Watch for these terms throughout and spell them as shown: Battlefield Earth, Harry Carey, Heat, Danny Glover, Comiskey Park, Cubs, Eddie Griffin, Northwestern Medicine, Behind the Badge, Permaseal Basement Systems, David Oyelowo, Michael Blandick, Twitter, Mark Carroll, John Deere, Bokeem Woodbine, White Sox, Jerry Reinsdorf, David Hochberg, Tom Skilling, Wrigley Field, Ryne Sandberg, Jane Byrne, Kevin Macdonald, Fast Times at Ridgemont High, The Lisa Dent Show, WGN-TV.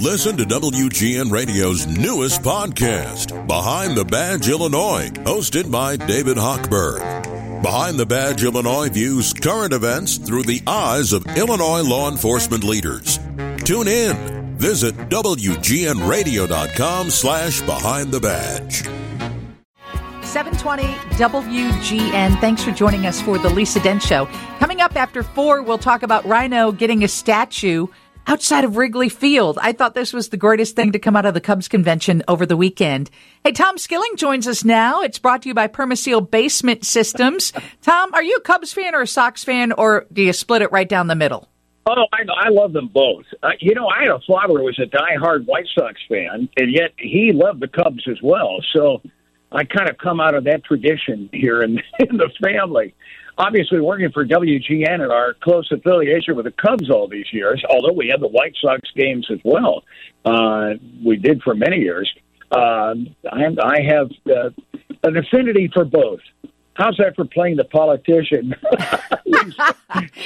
Listen to WGN Radio's newest podcast, Behind the Badge, Illinois, hosted by David Hochberg. Behind the Badge, Illinois views current events through the eyes of Illinois law enforcement leaders. Tune in. Visit WGNRadio.com/Behind the Badge. 720 WGN. Thanks for joining us for The Lisa Dent Show. Coming up after 4, we'll talk about Rhino getting a statue outside of Wrigley Field. I thought this was the greatest thing to come out of the Cubs convention over the weekend. Hey, Tom Skilling joins us now. It's brought to you by Permaseal Basement Systems. Tom, are you a Cubs fan or a Sox fan, or do you split it right down the middle? Oh, I love them both. I had a father who was a diehard White Sox fan, and yet he loved the Cubs as well. So I kind of come out of that tradition here in the family. Obviously, working for WGN and our close affiliation with the Cubs all these years, although we had the White Sox games as well, we did for many years, I have an affinity for both. How's that for playing the politician?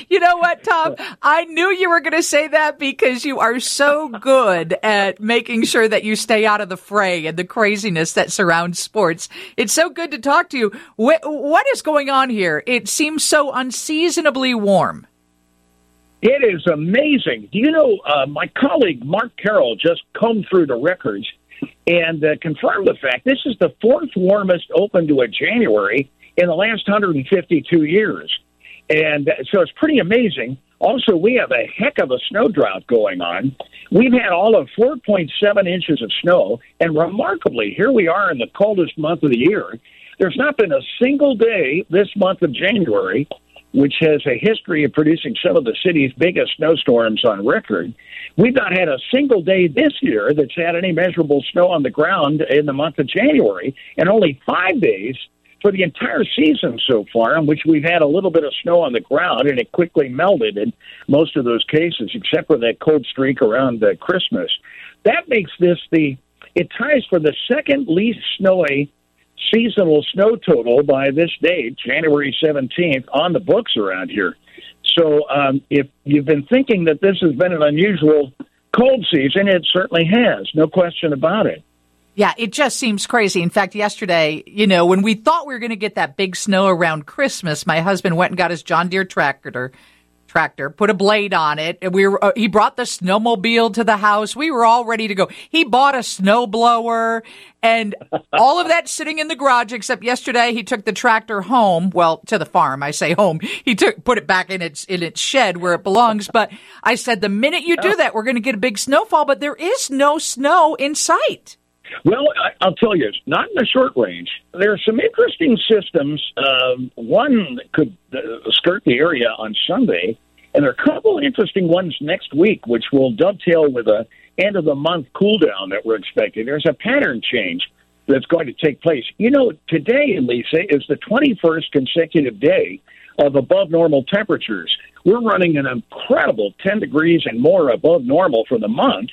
You know what, Tom? I knew you were going to say that because you are so good at making sure that you stay out of the fray and the craziness that surrounds sports. It's so good to talk to you. What is going on here? It seems so unseasonably warm. It is amazing. Do you know, my colleague Mark Carroll just combed through the records and confirmed the fact this is the fourth warmest open to a January in the last 152 years. And so it's pretty amazing. Also, we have a heck of a snow drought going on. We've had all of 4.7 inches of snow, and remarkably, here we are in the coldest month of the year. There's not been a single day this month of January, which has a history of producing some of the city's biggest snowstorms on record. We've not had a single day this year that's had any measurable snow on the ground in the month of January, and only 5 days for the entire season so far, in which we've had a little bit of snow on the ground, and it quickly melted in most of those cases, except for that cold streak around Christmas. That makes this it ties for the second least snowy seasonal snow total by this date, January 17th, on the books around here. So if you've been thinking that this has been an unusual cold season, it certainly has, no question about it. Yeah, it just seems crazy. In fact, yesterday, when we thought we were going to get that big snow around Christmas, my husband went and got his John Deere tractor, put a blade on it, and he brought the snowmobile to the house. We were all ready to go. He bought a snowblower and all of that sitting in the garage, except yesterday he took the tractor home, to the farm. I say home. He put it back in its shed where it belongs, but I said the minute you do that, we're going to get a big snowfall, but there is no snow in sight. Well, I'll tell you, not in the short range. There are some interesting systems. One could skirt the area on Sunday, and there are a couple of interesting ones next week, which will dovetail with an end-of-the-month cool-down that we're expecting. There's a pattern change that's going to take place. Today, Lisa, is the 21st consecutive day of above-normal temperatures. We're running an incredible 10 degrees and more above normal for the month,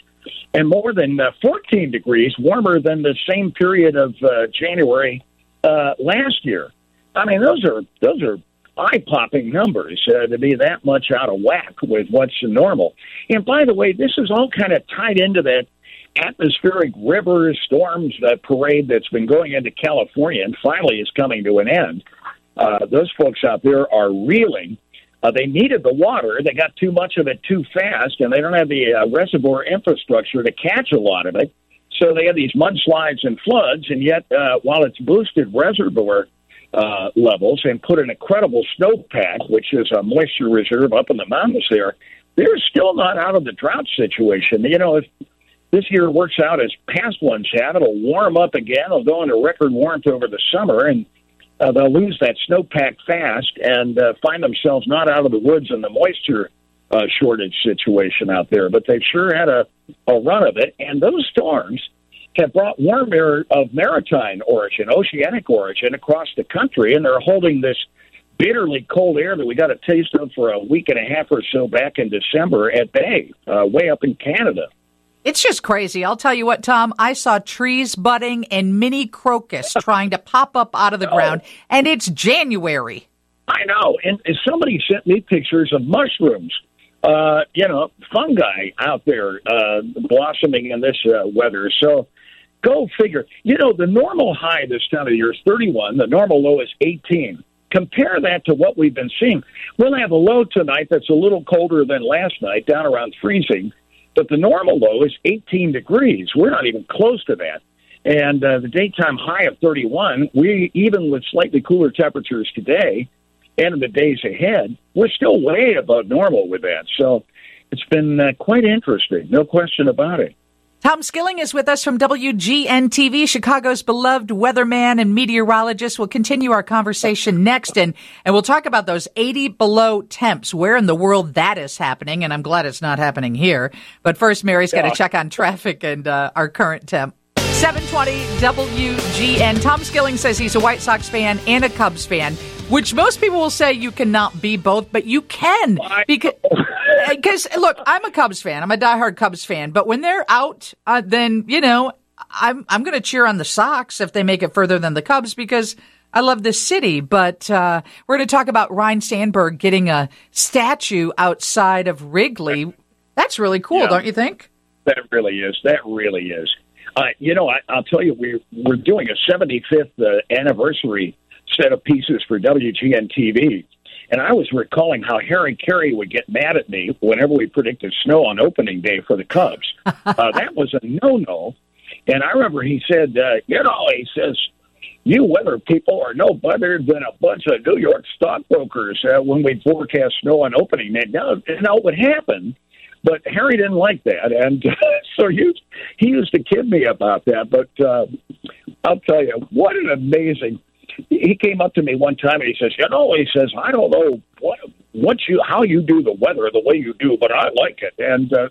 and more than 14 degrees warmer than the same period of January last year. I mean, those are eye-popping numbers to be that much out of whack with what's normal. And by the way, this is all kind of tied into that atmospheric river storms parade that's been going into California and finally is coming to an end. Those folks out there are reeling. They needed the water. They got too much of it too fast, and they don't have the reservoir infrastructure to catch a lot of it. So they have these mudslides and floods, and yet while it's boosted reservoir levels and put an incredible snowpack, which is a moisture reserve up in the mountains there, they're still not out of the drought situation. If this year works out as past ones have, it'll warm up again. It'll go into record warmth over the summer, and they'll lose that snowpack fast and find themselves not out of the woods in the moisture shortage situation out there. But they've sure had a run of it. And those storms have brought warm air of maritime origin, oceanic origin, across the country. And they're holding this bitterly cold air that we got a taste of for a week and a half or so back in December at bay, way up in Canada. It's just crazy. I'll tell you what, Tom, I saw trees budding and mini crocus trying to pop up out of the ground, and it's January. I know, and somebody sent me pictures of mushrooms fungi out there blossoming in this weather. So go figure. You know, the normal high this time of year is 31. The normal low is 18. Compare that to what we've been seeing. We'll have a low tonight that's a little colder than last night, down around freezing. But the normal low is 18 degrees. We're not even close to that. And the daytime high of 31, we even with slightly cooler temperatures today and in the days ahead, we're still way above normal with that. So it's been quite interesting, no question about it. Tom Skilling is with us from WGN-TV, Chicago's beloved weatherman and meteorologist. We'll continue our conversation next, and we'll talk about those 80 below temps, where in the world that is happening, and I'm glad it's not happening here. But first, Mary's got to check on traffic and our current temp. 720 WGN. Tom Skilling says he's a White Sox fan and a Cubs fan, which most people will say you cannot be both, but you can. Because, look, I'm a Cubs fan. I'm a diehard Cubs fan. But when they're out, then, you know, I'm going to cheer on the Sox if they make it further than the Cubs because I love this city. But we're going to talk about Ryne Sandberg getting a statue outside of Wrigley. That's really cool, don't you think? That really is. That really is. I'll tell you, we're doing a 75th anniversary set of pieces for WGN-TV, and I was recalling how Harry Carey would get mad at me whenever we predicted snow on opening day for the Cubs. That was a no-no, and I remember he said, he says, you weather people are no better than a bunch of New York stockbrokers when we forecast snow on opening day. Now it would happen. But Harry didn't like that, and so he used to kid me about that. But I'll tell you, what an amazing – he came up to me one time, and he says, I don't know how you do the weather the way you do, but I like it. And so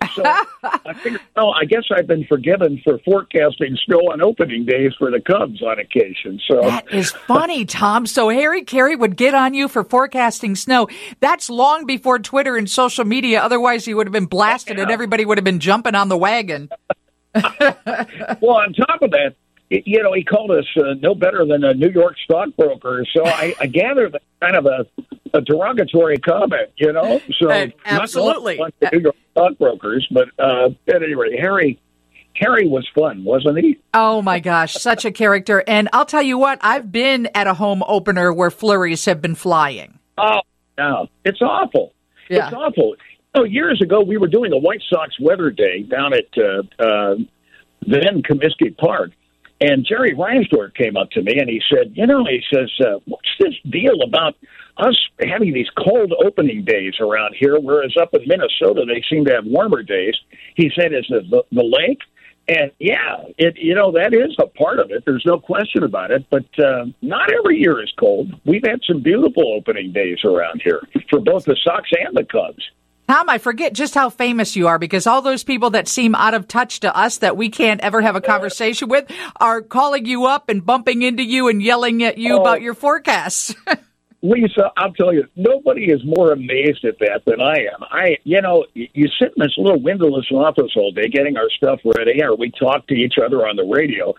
I figured, I guess I've been forgiven for forecasting snow on opening days for the Cubs on occasion. So that is funny, Tom. So Harry Carey would get on you for forecasting snow. That's long before Twitter and social media. Otherwise, he would have been blasted and everybody would have been jumping on the wagon. Well, on top of that, you know, he called us no better than a New York stockbroker. So I gather that's kind of a derogatory comment, you know. So absolutely, not the New York stockbrokers. But at any rate, Harry was fun, wasn't he? Oh my gosh, such a character! And I'll tell you what, I've been at a home opener where flurries have been flying. Oh no, it's awful. Yeah. It's awful. Oh, years ago we were doing a White Sox weather day down at then Comiskey Park. And Jerry Reinsdorf came up to me and he said, what's this deal about us having these cold opening days around here, whereas up in Minnesota they seem to have warmer days? He said, is it the lake? And, that is a part of it. There's no question about it. But not every year is cold. We've had some beautiful opening days around here for both the Sox and the Cubs. Tom, I forget just how famous you are because all those people that seem out of touch to us that we can't ever have a conversation with are calling you up and bumping into you and yelling at you about your forecasts. Lisa, I'll tell you, nobody is more amazed at that than I am. You sit in this little windowless office all day getting our stuff ready, or we talk to each other on the radio.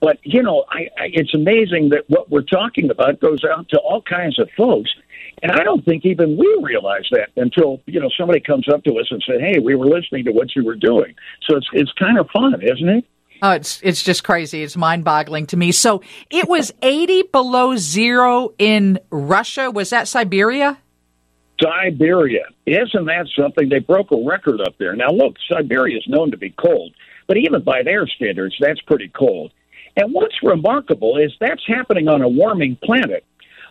But, it's amazing that what we're talking about goes out to all kinds of folks. And I don't think even we realize that until, somebody comes up to us and says, hey, we were listening to what you were doing. So it's kind of fun, isn't it? Oh, it's just crazy. It's mind-boggling to me. So it was 80 below zero in Russia. Was that Siberia? Siberia. Isn't that something? They broke a record up there. Now, look, Siberia is known to be cold. But even by their standards, that's pretty cold. And what's remarkable is that's happening on a warming planet.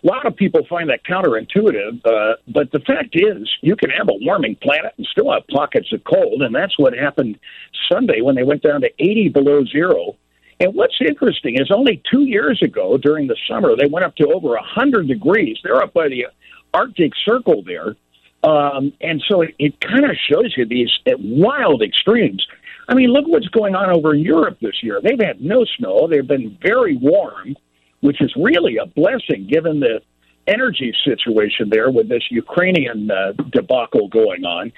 A lot of people find that counterintuitive, but the fact is you can have a warming planet and still have pockets of cold, and that's what happened Sunday when they went down to 80 below zero. And what's interesting is only 2 years ago during the summer, they went up to over 100 degrees. They're up by the Arctic Circle there, and so it kind of shows you these wild extremes. I mean, look what's going on over in Europe this year. They've had no snow. They've been very warm, which is really a blessing given the energy situation there with this Ukrainian debacle going on,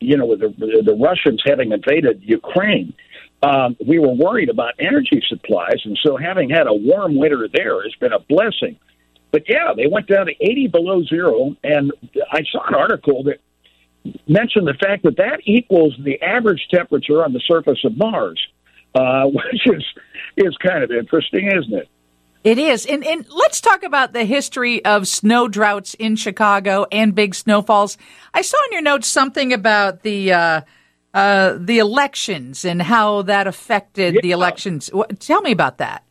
with the Russians having invaded Ukraine. We were worried about energy supplies, and so having had a warm winter there has been a blessing. But, yeah, they went down to 80 below zero, and I saw an article that mention the fact that that equals the average temperature on the surface of Mars, which is kind of interesting, isn't it? It is. And let's talk about the history of snow droughts in Chicago and big snowfalls. I saw in your notes something about the elections and how that affected the elections. Tell me about that.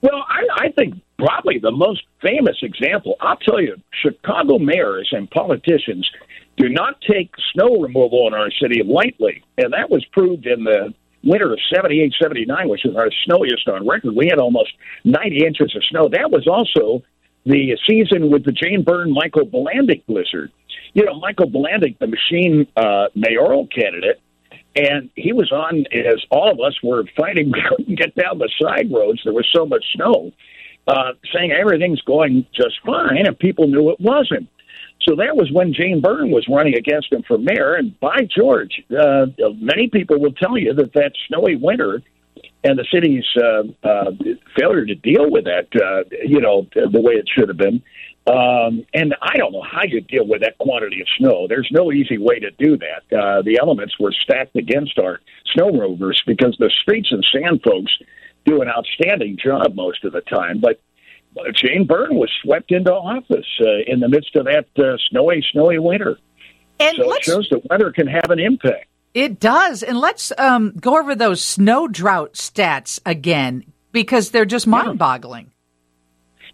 Well, I think probably the most famous example, I'll tell you, Chicago mayors and politicians do not take snow removal in our city lightly. And that was proved in the winter of 78-79, which is our snowiest on record. We had almost 90 inches of snow. That was also the season with the Jane Byrne, Michael Blandick blizzard. You know, Michael Blandick, the machine mayoral candidate, and he was on, as all of us were fighting, we couldn't get down the side roads. There was so much snow, saying everything's going just fine, and people knew it wasn't. So that was when Jane Byrne was running against him for mayor, and by George, many people will tell you that that snowy winter and the city's failure to deal with that, you know, the way it should have been. And I don't know how you deal with that quantity of snow. There's no easy way to do that. The elements were stacked against our snow rovers because the streets and sand folks do an outstanding job most of the time. But Jane Byrne was swept into office in the midst of that snowy winter. And so it shows that weather can have an impact. It does. And let's go over those snow drought stats again, because they're just mind-boggling.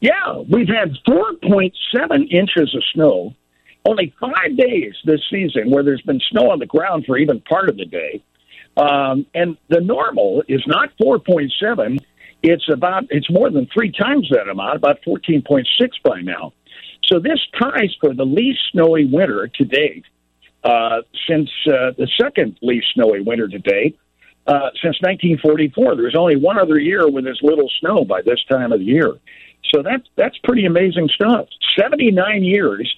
Yeah, we've had 4.7 inches of snow, only 5 days this season where there's been snow on the ground for even part of the day. And the normal is not 4.7. It's more than three times that amount, about 14.6 by now. So this ties for the least snowy winter to date, since the second least snowy winter to date, since 1944. There was only one other year with as little snow by this time of the year. So that's pretty amazing stuff. 79 years,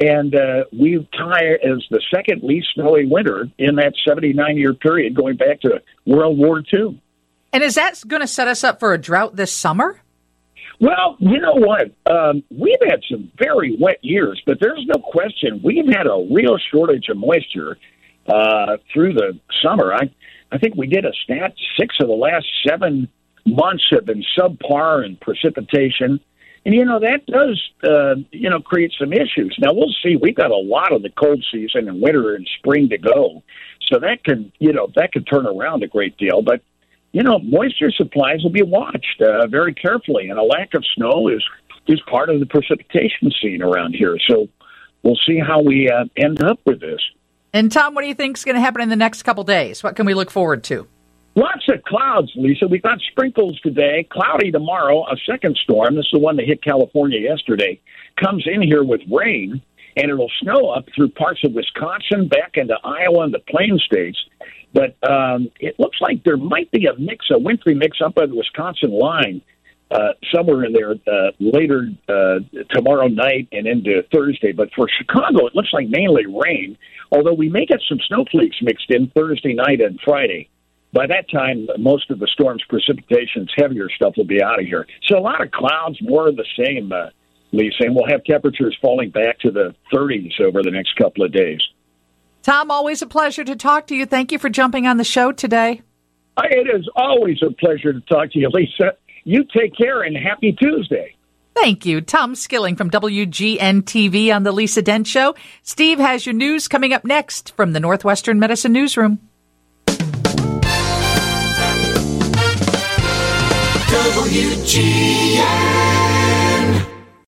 and we tie as the second least snowy winter in that 79-year period going back to World War II. And is that going to set us up for a drought this summer? Well, you know what? We've had some very wet years, but there's no question we've had a real shortage of moisture through the summer. I think we did a stat, 6 of the last 7 months have been subpar in precipitation. And, you know, that does, create some issues. Now, we'll see. We've got a lot of the cold season and winter and spring to go. So that could turn around a great deal. But, you know, moisture supplies will be watched very carefully. And a lack of snow is part of the precipitation scene around here. So we'll see how we end up with this. And, Tom, what do you think is going to happen in the next couple days? What can we look forward to? Lots of clouds, Lisa. We've got sprinkles today, cloudy tomorrow, a second storm. This is the one that hit California yesterday. Comes in here with rain, and it'll snow up through parts of Wisconsin, back into Iowa and the Plain States. But it looks like there might be a wintry mix up on the Wisconsin line somewhere in there later tomorrow night and into Thursday. But for Chicago, it looks like mainly rain, although we may get some snowflakes mixed in Thursday night and Friday. By that time, most of the storm's precipitation's heavier stuff will be out of here. So a lot of clouds, more of the same, Lisa, and we'll have temperatures falling back to the 30s over the next couple of days. Tom, always a pleasure to talk to you. Thank you for jumping on the show today. It is always a pleasure to talk to you, Lisa. You take care, and happy Tuesday. Thank you. Tom Skilling from WGN-TV on The Lisa Dent Show. Steve has your news coming up next from the Northwestern Medicine Newsroom. WGN.